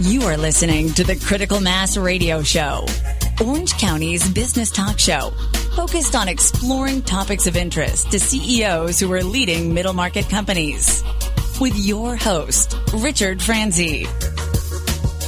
You are listening to the Critical Mass Radio Show, Orange County's business talk show, focused on exploring topics of interest to CEOs who are leading middle market companies. With your host, Richard Franzi.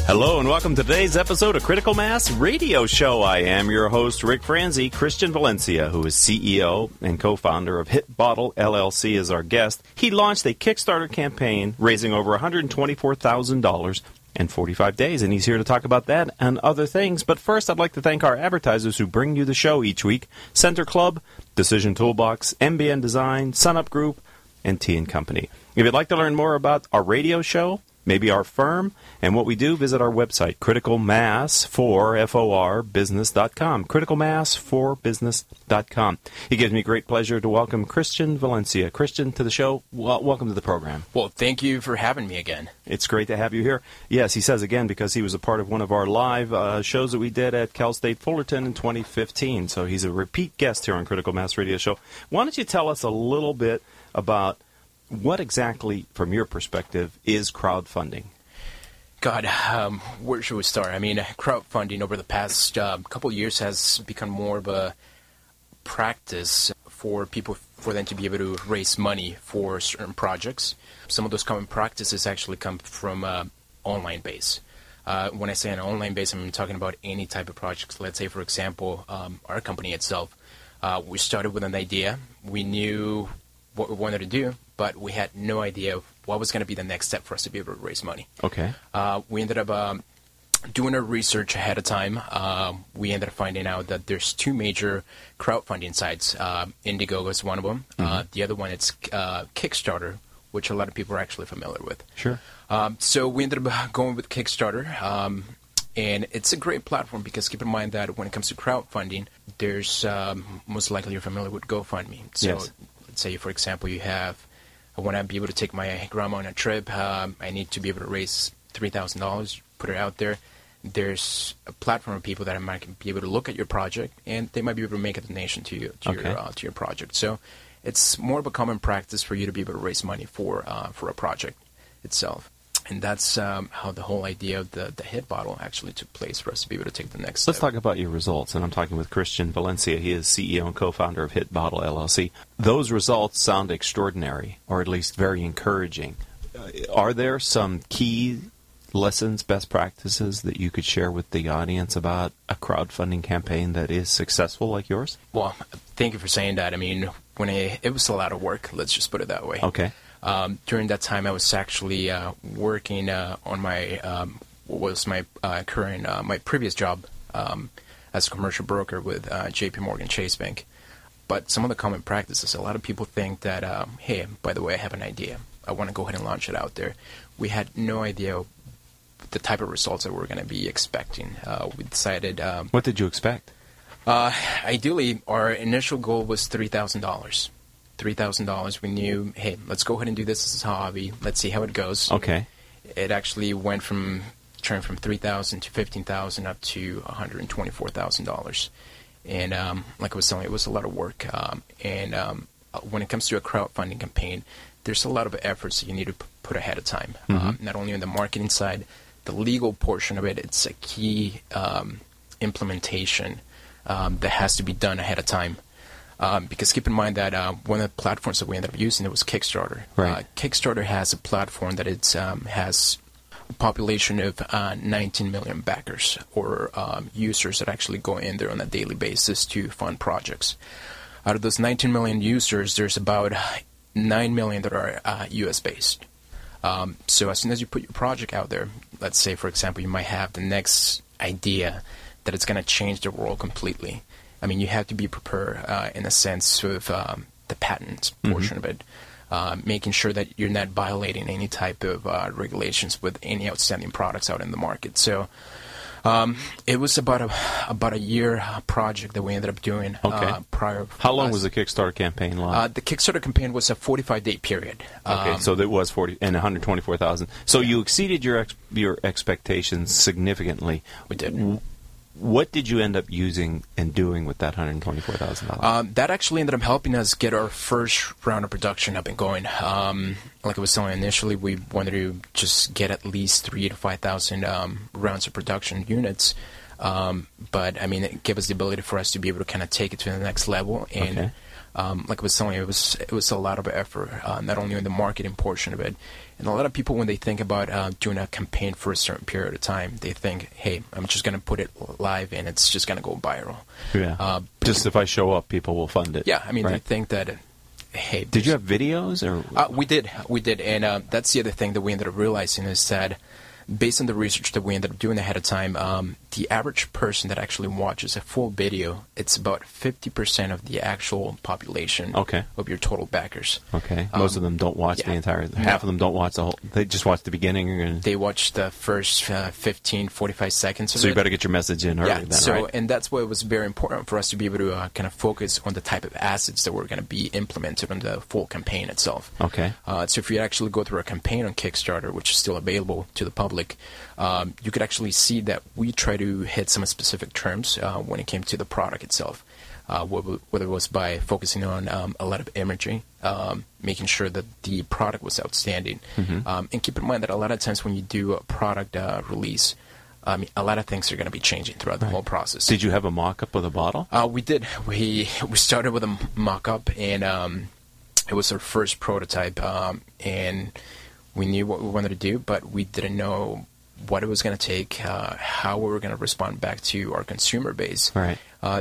Hello and welcome to today's episode of Critical Mass Radio Show. I am your host, Rick Franzi. Christian Valencia, who is CEO and co-founder of HIIT Bottle LLC, is our guest. He launched a Kickstarter campaign raising over $124,000 in 45 days, and he's here to talk about that and other things. But first, I'd like to thank our advertisers who bring you the show each week. Center Club, Decision Toolbox, MBN Design, Sun Up Group, and T&Co. If you'd like to learn more about our radio show, maybe our firm, and what we do, visit our website, criticalmass4business.com, criticalmass4business.com. It gives me great pleasure to welcome Christian Valencia. Christian, to the show. Welcome to the program. Well, thank you for having me again. It's great to have you here. Yes, he says again because he was a part of one of our live shows that we did at Cal State Fullerton in 2015, so he's a repeat guest here on Critical Mass Radio Show. Why don't you tell us a little bit about what exactly, from your perspective, is crowdfunding? God, where should we start? I mean, crowdfunding over the past couple of years has become more of a practice for people, for them to be able to raise money for certain projects. Some of those common practices actually come from online base. When I say an online base, I'm talking about any type of projects. Let's say, for example, our company itself. We started with an idea. We knew what we wanted to do, but we had no idea what was going to be the next step for us to be able to raise money. Okay. We ended up doing our research ahead of time. We ended up finding out that there's two major crowdfunding sites. Indiegogo is one of them. Mm-hmm. The other one is Kickstarter, which a lot of people are actually familiar with. Sure. So we ended up going with Kickstarter. And it's a great platform because keep in mind that when it comes to crowdfunding, there's most likely you're familiar with GoFundMe. So yes. Let's say, for example, you have, I want to be able to take my grandma on a trip. I need to be able to raise $3,000, put it out there. There's a platform of people that might be able to look at your project, and they might be able to make a donation to you, to your project. So it's more of a common practice for you to be able to raise money for a project itself. And that's how the whole idea of the HIIT Bottle actually took place for us to be able to take the next step. Let's talk about your results. And I'm talking with Christian Valencia. He is CEO and co-founder of HIIT Bottle LLC. Those results sound extraordinary, or at least very encouraging. Are there some key lessons, best practices that you could share with the audience about a crowdfunding campaign that is successful like yours? Well, thank you for saying that. I mean, it was a lot of work. Let's just put it that way. Okay. During that time, I was actually working on my my previous job as a commercial broker with J.P. Morgan Chase Bank. But some of the common practices, a lot of people think that, hey, by the way, I have an idea. I want to go ahead and launch it out there. We had no idea the type of results that we were going to be expecting. We decided. What did you expect? Ideally, our initial goal was $3,000. $3,000. We knew, hey, let's go ahead and do this as a hobby. Let's see how it goes. Okay. It actually went from $3,000 to $15,000 up to $124,000. And like I was telling you, it was a lot of work. When it comes to a crowdfunding campaign, there's a lot of efforts that you need to put ahead of time. Mm-hmm. Not only on the marketing side, the legal portion of it, it's a key implementation that has to be done ahead of time. Because keep in mind that one of the platforms that we ended up using, it was Kickstarter. Right. Kickstarter has a platform that it has a population of 19 million backers or users that actually go in there on a daily basis to fund projects. Out of those 19 million users, there's about 9 million that are U.S.-based. So as soon as you put your project out there, let's say, for example, you might have the next idea that it's going to change the world completely. I mean, you have to be prepared in a sense with the patent portion mm-hmm. of it, making sure that you're not violating any type of regulations with any outstanding products out in the market. So it was about a year project that we ended up doing prior. How long was the Kickstarter campaign long? The Kickstarter campaign was a 45-day period. Okay, so there was 40 and $124,000. So you exceeded your expectations significantly. We did. What did you end up using and doing with that $124,000? That actually ended up helping us get our first round of production up and going. Like I was telling you initially, we wanted to just get at least 3,000 to 5,000 rounds of production units. But I mean, it gave us the ability for us to be able to kind of take it to the next level. And okay. Like I was telling you, it was a lot of effort, not only on the marketing portion of it. And a lot of people, when they think about doing a campaign for a certain period of time, they think, hey, I'm just going to put it live and it's just going to go viral. Yeah. Just if I show up, people will fund it. Yeah. I mean, right? They think that, hey. Did you have videos? Or? We did. And that's the other thing that we ended up realizing is that based on the research that we ended up doing ahead of time, the average person that actually watches a full video, it's about 50% of the actual population okay. of your total backers. Okay. Most of them don't watch yeah. the entire – half of them don't watch the whole – they just watch the beginning. And they watch the first 15, 45 seconds of it. So you better get your message in early yeah. then, so, right? And that's why it was very important for us to be able to kind of focus on the type of assets that were going to be implemented on the full campaign itself. Okay. So if you actually go through a campaign on Kickstarter, which is still available to the public, you could actually see that we try to hit some specific terms when it came to the product itself, whether it was by focusing on a lot of imagery, making sure that the product was outstanding. Mm-hmm. And keep in mind that a lot of times when you do a product release, I mean, a lot of things are going to be changing throughout the right. whole process. Did you have a mock-up of the bottle? We did. We started with a mock-up, and it was our first prototype, and we knew what we wanted to do, but we didn't know what it was going to take, how we were going to respond back to our consumer base. Right.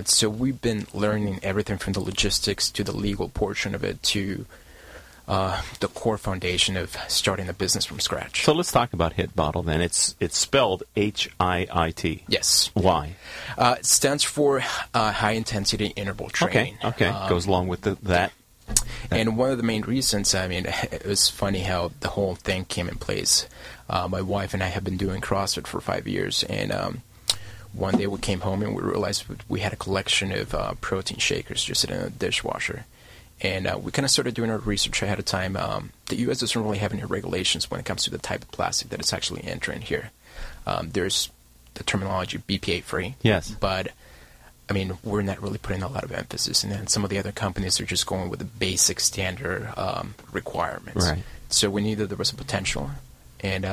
So we've been learning everything from the logistics to the legal portion of it to the core foundation of starting a business from scratch. So let's talk about HIIT Bottle then. It's spelled HIIT. Yes. Why? It stands for High Intensity Interval Training. Okay. Goes along with that. And one of the main reasons, I mean, it was funny how the whole thing came in place. My wife and I have been doing CrossFit for 5 years, and one day we came home and we realized we had a collection of protein shakers just in a dishwasher. And we kind of started doing our research ahead of time. The U.S. doesn't really have any regulations when it comes to the type of plastic that it's actually entering here. There's the terminology BPA-free. Yes. But I mean, we're not really putting a lot of emphasis, and then some of the other companies are just going with the basic standard requirements. Right. So we knew that there was a potential, and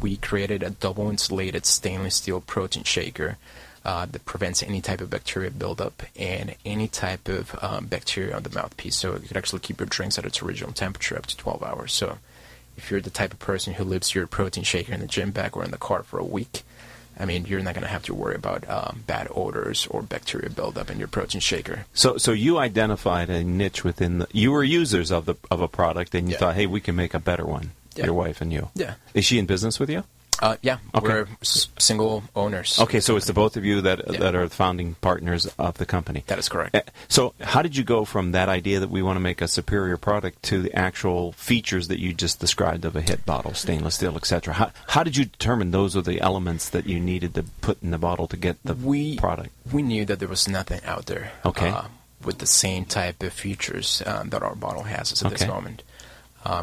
we created a double-insulated stainless steel protein shaker that prevents any type of bacteria buildup and any type of bacteria on the mouthpiece. So you could actually keep your drinks at its original temperature up to 12 hours. So if you're the type of person who leaves your protein shaker in the gym bag or in the car for a week, I mean, you're not going to have to worry about bad odors or bacteria buildup in your protein shaker. So you identified a niche within the. You were users of a product, and you yeah. thought, hey, we can make a better one. Yeah. Your wife and you. Yeah. Is she in business with you? Yeah. Okay. We're single owners. Okay, so it's the both of you that are founding partners of the company. That is correct. So how did you go from that idea that we want to make a superior product to the actual features that you just described of a HIIT bottle, stainless steel, et cetera? How did you determine those are the elements that you needed to put in the bottle to get the product? We knew that there was nothing out there with the same type of features that our bottle has at this moment.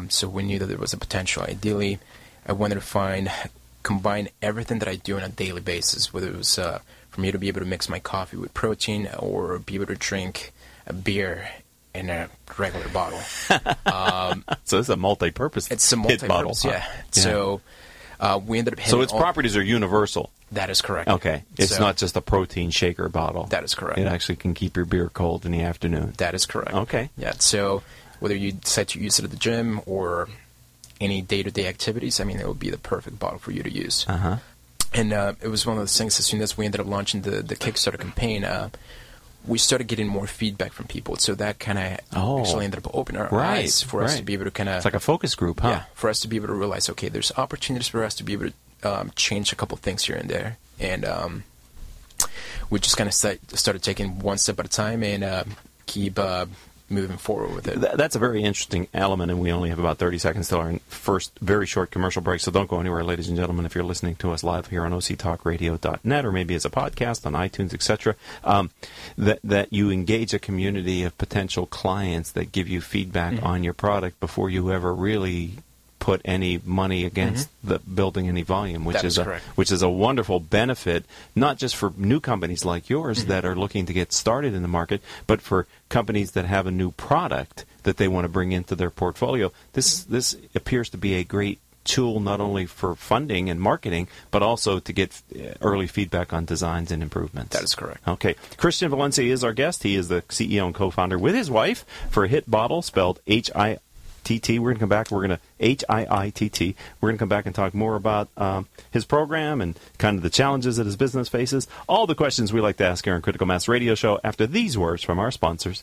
So we knew that there was a potential. Ideally, I wanted to combine everything that I do on a daily basis, whether it was for me to be able to mix my coffee with protein or be able to drink a beer in a regular bottle. So it's a multi-purpose. It's a multi-purpose, bottle, huh? Yeah. So we ended up hitting. So its properties are universal. That is correct. Okay, it's not just a protein shaker bottle. That is correct. It actually can keep your beer cold in the afternoon. That is correct. Okay. Yeah. So whether you decide to use it at the gym or any day-to-day activities, I mean, it would be the perfect bottle for you to use. Uh-huh. And it was one of those things, as soon as we ended up launching the Kickstarter campaign, we started getting more feedback from people. So that kind of actually ended up opening our eyes for us to be able to kind of... It's like a focus group, huh? Yeah, for us to be able to realize, okay, there's opportunities for us to be able to change a couple things here and there. And we just kind of started taking one step at a time and keep... moving forward with it. That's a very interesting element, and we only have about 30 seconds till our first very short commercial break, so don't go anywhere, ladies and gentlemen, if you're listening to us live here on octalkradio.net or maybe as a podcast on iTunes, etc., that you engage a community of potential clients that give you feedback on your product before you ever really put any money against the building any volume, which is a wonderful benefit, not just for new companies like yours that are looking to get started in the market, but for companies that have a new product that they want to bring into their portfolio. This appears to be a great tool not only for funding and marketing, but also to get early feedback on designs and improvements. That is correct. Okay. Christian Valencia is our guest. He is the CEO and co-founder with his wife for HIIT Bottle, spelled HIIT. We're going to come back. We're going to HIIT. We're going to come back and talk more about his program and kind of the challenges that his business faces. All the questions we like to ask here on Critical Mass Radio Show after these words from our sponsors.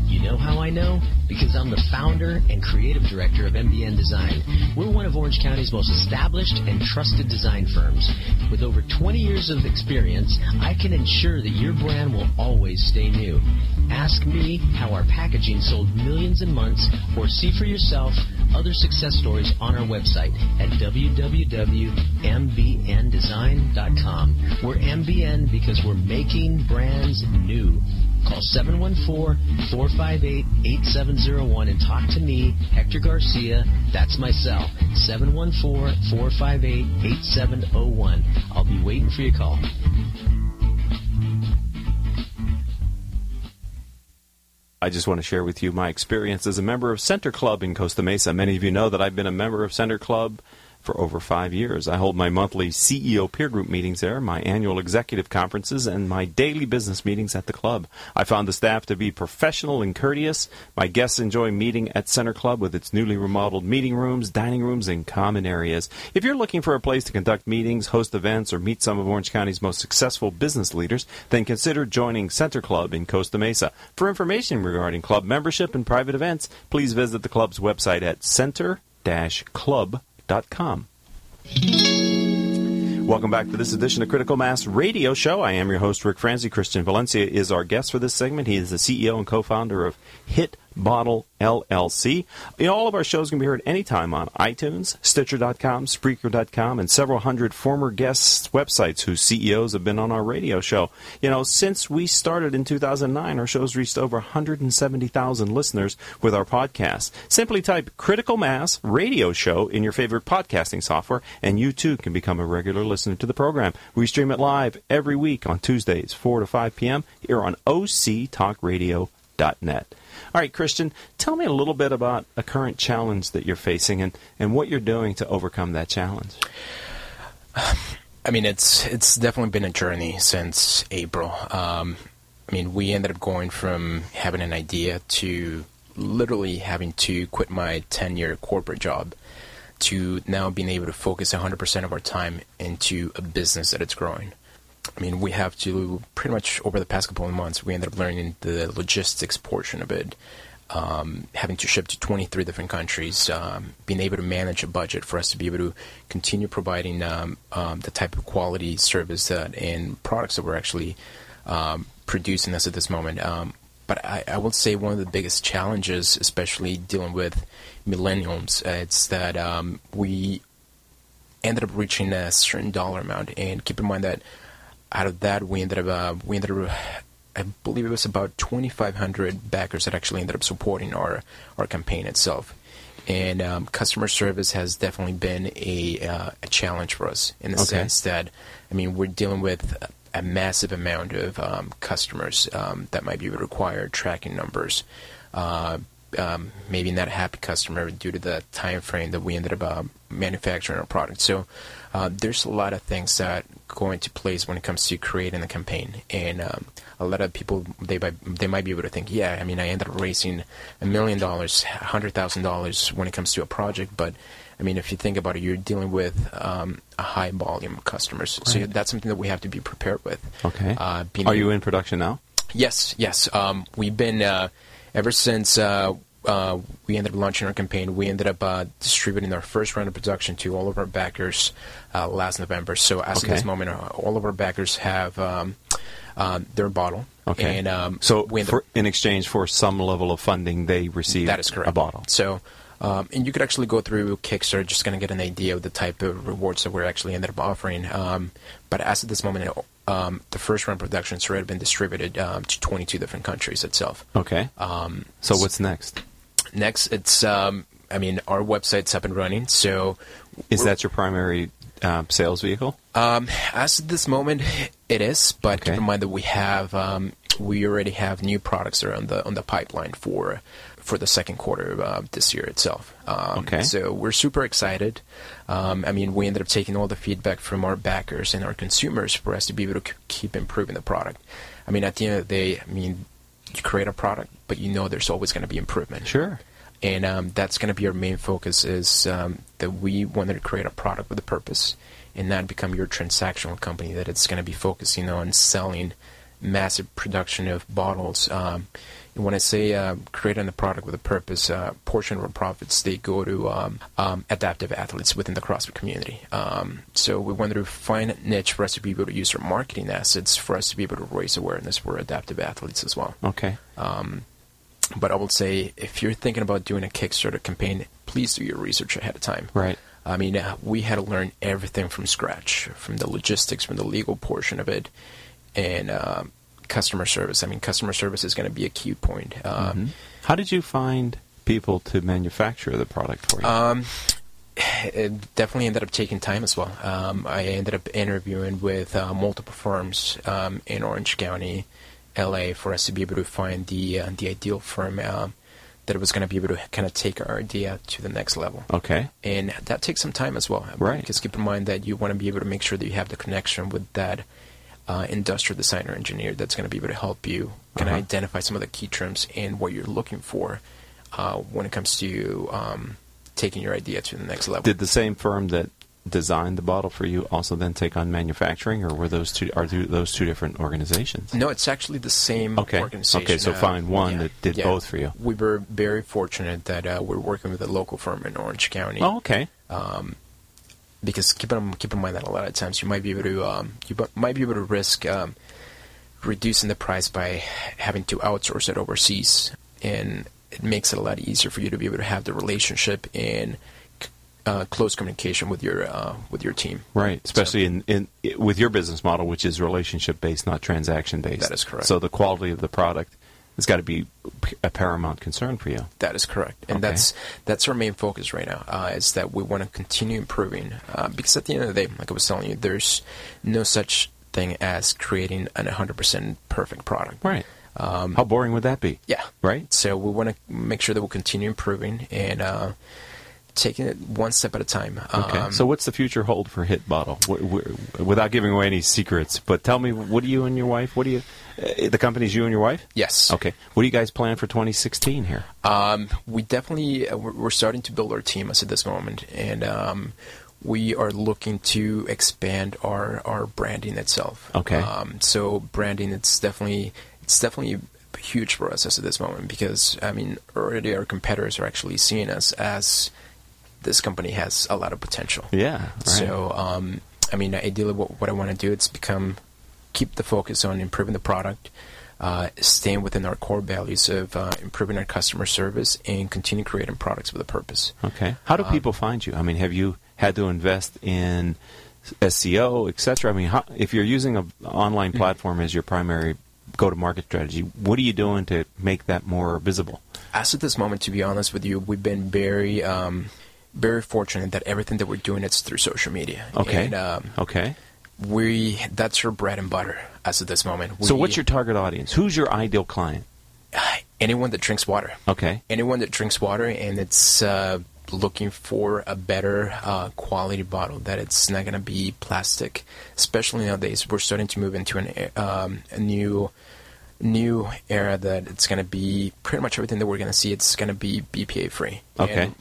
You know how I know? Because I'm the founder and creative director of MBN Design. We're one of Orange County's most established and trusted design firms. With over 20 years of experience, I can ensure that your brand will always stay new. Ask me how our packaging sold millions in months, or see for yourself other success stories on our website at www.mbndesign.com. We're MBN because we're making brands new. Call 714-458-8701 and talk to me, Hector Garcia. That's my cell, 714-458-8701. I'll be waiting for your call. I just want to share with you my experience as a member of Center Club in Costa Mesa. Many of you know that I've been a member of Center Club for over 5 years. I hold my monthly CEO peer group meetings there, my annual executive conferences, and my daily business meetings at the club. I found the staff to be professional and courteous. My guests enjoy meeting at Center Club with its newly remodeled meeting rooms, dining rooms, and common areas. If you're looking for a place to conduct meetings, host events, or meet some of Orange County's most successful business leaders, then consider joining Center Club in Costa Mesa. For information regarding club membership and private events, please visit the club's website at center-club.com. Welcome back to this edition of Critical Mass Radio Show. I am your host, Rick Franzi. Christian Valencia is our guest for this segment. He is the CEO and co-founder of HIIT Bottle LLC. All of our shows can be heard anytime on iTunes, Stitcher.com, Spreaker.com, and several hundred former guests' websites whose CEOs have been on our radio show. You know, since we started in 2009, our show's reached over 170,000 listeners with our podcast. Simply type Critical Mass Radio Show in your favorite podcasting software, and you too can become a regular listener to the program. We stream it live every week on Tuesdays, 4 to 5 p.m. here on OCTalkRadio.net. All right, Christian, tell me a little bit about a current challenge that you're facing and what you're doing to overcome that challenge. I mean, it's definitely been a journey since April. I mean, we ended up going from having an idea to literally having to quit my 10-year corporate job to now being able to focus 100% of our time into a business that it's growing. I mean, we have to pretty much over the past couple of months, we ended up learning the logistics portion of it, having to ship to 23 different countries, being able to manage a budget for us to be able to continue providing the type of quality service that and products that we're actually producing us at this moment. But I would say one of the biggest challenges, especially dealing with millennials, it's that we ended up reaching a certain dollar amount. And keep in mind that out of that, we ended up, I believe it was about 2,500 backers that actually ended up supporting our campaign itself. And customer service has definitely been a challenge for us in the sense that, I mean, we're dealing with a massive amount of customers that might be required tracking numbers. Maybe not a happy customer due to the time frame that we ended up manufacturing our product. So there's a lot of things that go into place when it comes to creating the campaign. And a lot of people, they might be able to think, yeah, I mean, I ended up raising $1 million, $100,000 when it comes to a project. But, I mean, if you think about it, you're dealing with a high volume of customers. Right. So that's something that we have to be prepared with. Okay. Are you in production now? Yes. We've been... Ever since we ended up launching our campaign, we ended up distributing our first round of production to all of our backers last November. So as of this moment, all of our backers have their bottle. Okay. And, so in exchange for some level of funding, they receive a bottle. So, and you could actually go through Kickstarter, just going to get an idea of the type of rewards that we're actually ended up offering. But as of this moment, the first round of production has already been distributed to 22 different countries itself. Okay. So what's next? Next, it's, I mean, our website's up and running. So is that your primary sales vehicle? As of this moment, it is. But keep in mind that we already have new products that are on the pipeline for the second quarter of this year itself. So we're super excited. I mean, we ended up taking all the feedback from our backers and our consumers for us to be able to keep improving the product. I mean, at the end of the day, I mean, you create a product, but you know there's always going to be improvement. Sure. And that's going to be our main focus is that we wanted to create a product with a purpose and not become your transactional company that it's going to be focusing on selling massive production of bottles. And when I say creating the product with a purpose, portion of our profits, they go to adaptive athletes within the CrossFit community. So we wanted to find a niche for us to be able to use our marketing assets for us to be able to raise awareness for adaptive athletes as well. Okay. But I will say, if you're thinking about doing a Kickstarter campaign, please do your research ahead of time. Right. I mean, we had to learn everything from scratch, from the logistics, from the legal portion of it, and customer service. I mean, customer service is going to be a key point. How did you find people to manufacture the product for you? It definitely ended up taking time as well. I ended up interviewing with multiple firms in Orange County, LA, for us to be able to find the ideal firm that was going to be able to kind of take our idea to the next level. Okay. And that takes some time as well. Right. Because keep in mind that you want to be able to make sure that you have the connection with that industrial designer engineer that's going to be able to help you kind of identify some of the key terms and what you're looking for when it comes to taking your idea to the next level. Did the same firm that designed the bottle for you also then take on manufacturing, or were those two different organizations? No, it's actually the same organization. Okay, so find one that did both for you. We were very fortunate that we're working with a local firm in Orange County. Oh, okay. Because keep in mind that a lot of times you might be able to risk reducing the price by having to outsource it overseas, and it makes it a lot easier for you to be able to have the relationship and close communication with your team. Right, especially in with your business model, which is relationship based, not transaction based. That is correct. So the quality of the product has got to be a paramount concern for you. That is correct. And that's our main focus right now, is that we want to continue improving. Because at the end of the day, like I was telling you, there's no such thing as creating an 100% perfect product. Right. How boring would that be? Yeah. Right? So we want to make sure that we'll continue improving and taking it one step at a time. So what's the future hold for HIIT Bottle? Without giving away any secrets, but tell me, the company's you and your wife? Yes. Okay. What do you guys plan for 2016 here? We definitely, we're starting to build our team as at this moment, and we are looking to expand our branding itself. Okay. So branding, it's definitely huge for us as at this moment, because, I mean, already our competitors are actually seeing us as this company has a lot of potential. Yeah. Right. So, I mean, ideally what I want to do is keep the focus on improving the product, staying within our core values of improving our customer service, and continue creating products with a purpose. Okay. How do people find you? I mean, have you had to invest in SEO, et cetera? I mean, if you're using an online platform as your primary go-to-market strategy, what are you doing to make that more visible? As of this moment, to be honest with you, we've been very very fortunate that everything that we're doing is through social media. Okay. And, that's our bread and butter as of this moment. So what's your target audience? Who's your ideal client? Anyone that drinks water. Okay. Anyone that drinks water and it's looking for a better quality bottle, that it's not going to be plastic. Especially nowadays, we're starting to move into a new era that it's going to be pretty much everything that we're going to see, it's going to be BPA-free. Okay. And,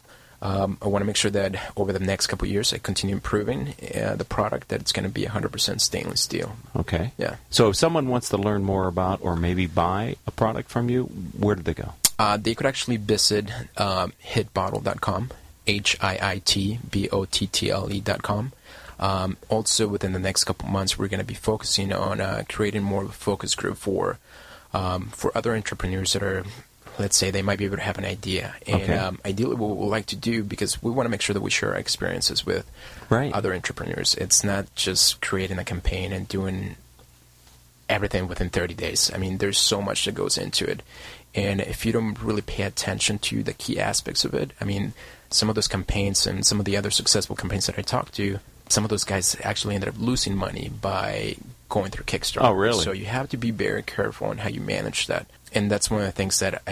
I want to make sure that over the next couple of years I continue improving the product, that it's going to be 100% stainless steel. Okay. Yeah. So if someone wants to learn more about or maybe buy a product from you, where do they go? They could actually visit HIITBottle.com, HIITBOTTLE.com. Also, within the next couple of months, we're going to be focusing on creating more of a focus group for other entrepreneurs that are, let's say, they might be able to have an idea. And ideally what we'd like to do, because we want to make sure that we share our experiences with other entrepreneurs. It's not just creating a campaign and doing everything within 30 days. I mean, there's so much that goes into it. And if you don't really pay attention to the key aspects of it, I mean, some of those campaigns and some of the other successful campaigns that I talked to, some of those guys actually ended up losing money by going through Kickstarter. Oh, really? So you have to be very careful on how you manage that. And that's one of the things that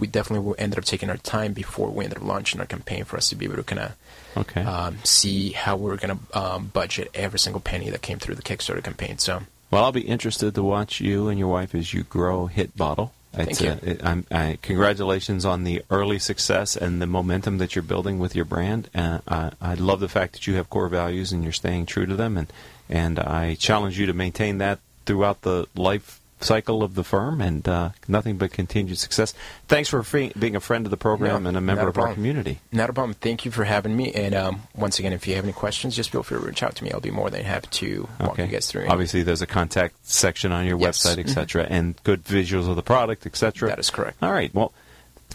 we definitely ended up taking our time before we ended up launching our campaign, for us to be able to kind of see how we were going to budget every single penny that came through the Kickstarter campaign. So, well, I'll be interested to watch you and your wife as you grow HIIT Bottle. Congratulations on the early success and the momentum that you're building with your brand. I love the fact that you have core values and you're staying true to them, and I challenge you to maintain that throughout the life cycle of the firm, and nothing but continued success. Thanks for being a friend of the program and a member of our community. Not a problem. Thank you for having me. And once again, if you have any questions, just feel free to reach out to me. I'll be more than happy to walk you guys through. Obviously, there's a contact section on your website, etc., and good visuals of the product, etc. That is correct. All right. Well,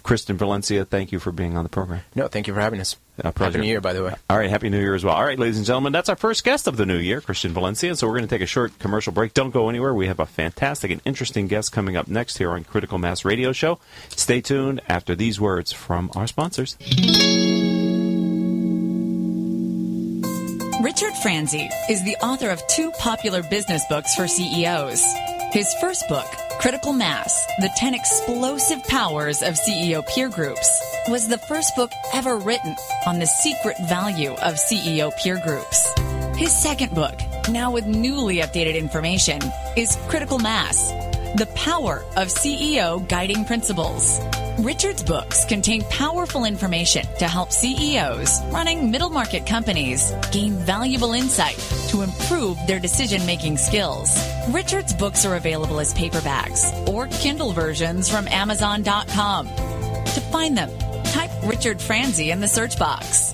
Christian Valencia, thank you for being on the program. No, thank you for having us. A pleasure. Happy New Year, by the way. All right, Happy New Year as well. All right, ladies and gentlemen, that's our first guest of the new year, Christian Valencia. So we're going to take a short commercial break. Don't go anywhere. We have a fantastic and interesting guest coming up next here on Critical Mass Radio Show. Stay tuned after these words from our sponsors. Richard Franzi is the author of two popular business books for CEOs. His first book, Critical Mass, The 10 Explosive Powers of CEO Peer Groups, was the first book ever written on the secret value of CEO peer groups. His second book, now with newly updated information, is Critical Mass, The Power of CEO Guiding Principles. Richard's books contain powerful information to help CEOs running middle-market companies gain valuable insight to improve their decision-making skills. Richard's books are available as paperbacks or Kindle versions from Amazon.com. To find them, type Richard Franzi in the search box.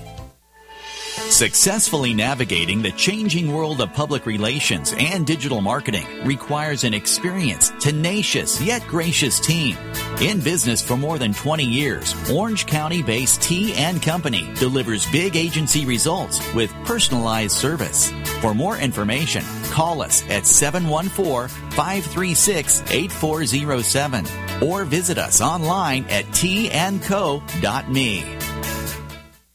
Successfully navigating the changing world of public relations and digital marketing requires an experienced, tenacious, yet gracious team. In business for more than 20 years, Orange County-based T&Co delivers big agency results with personalized service. For more information, call us at 714-536-8407 or visit us online at tnco.me.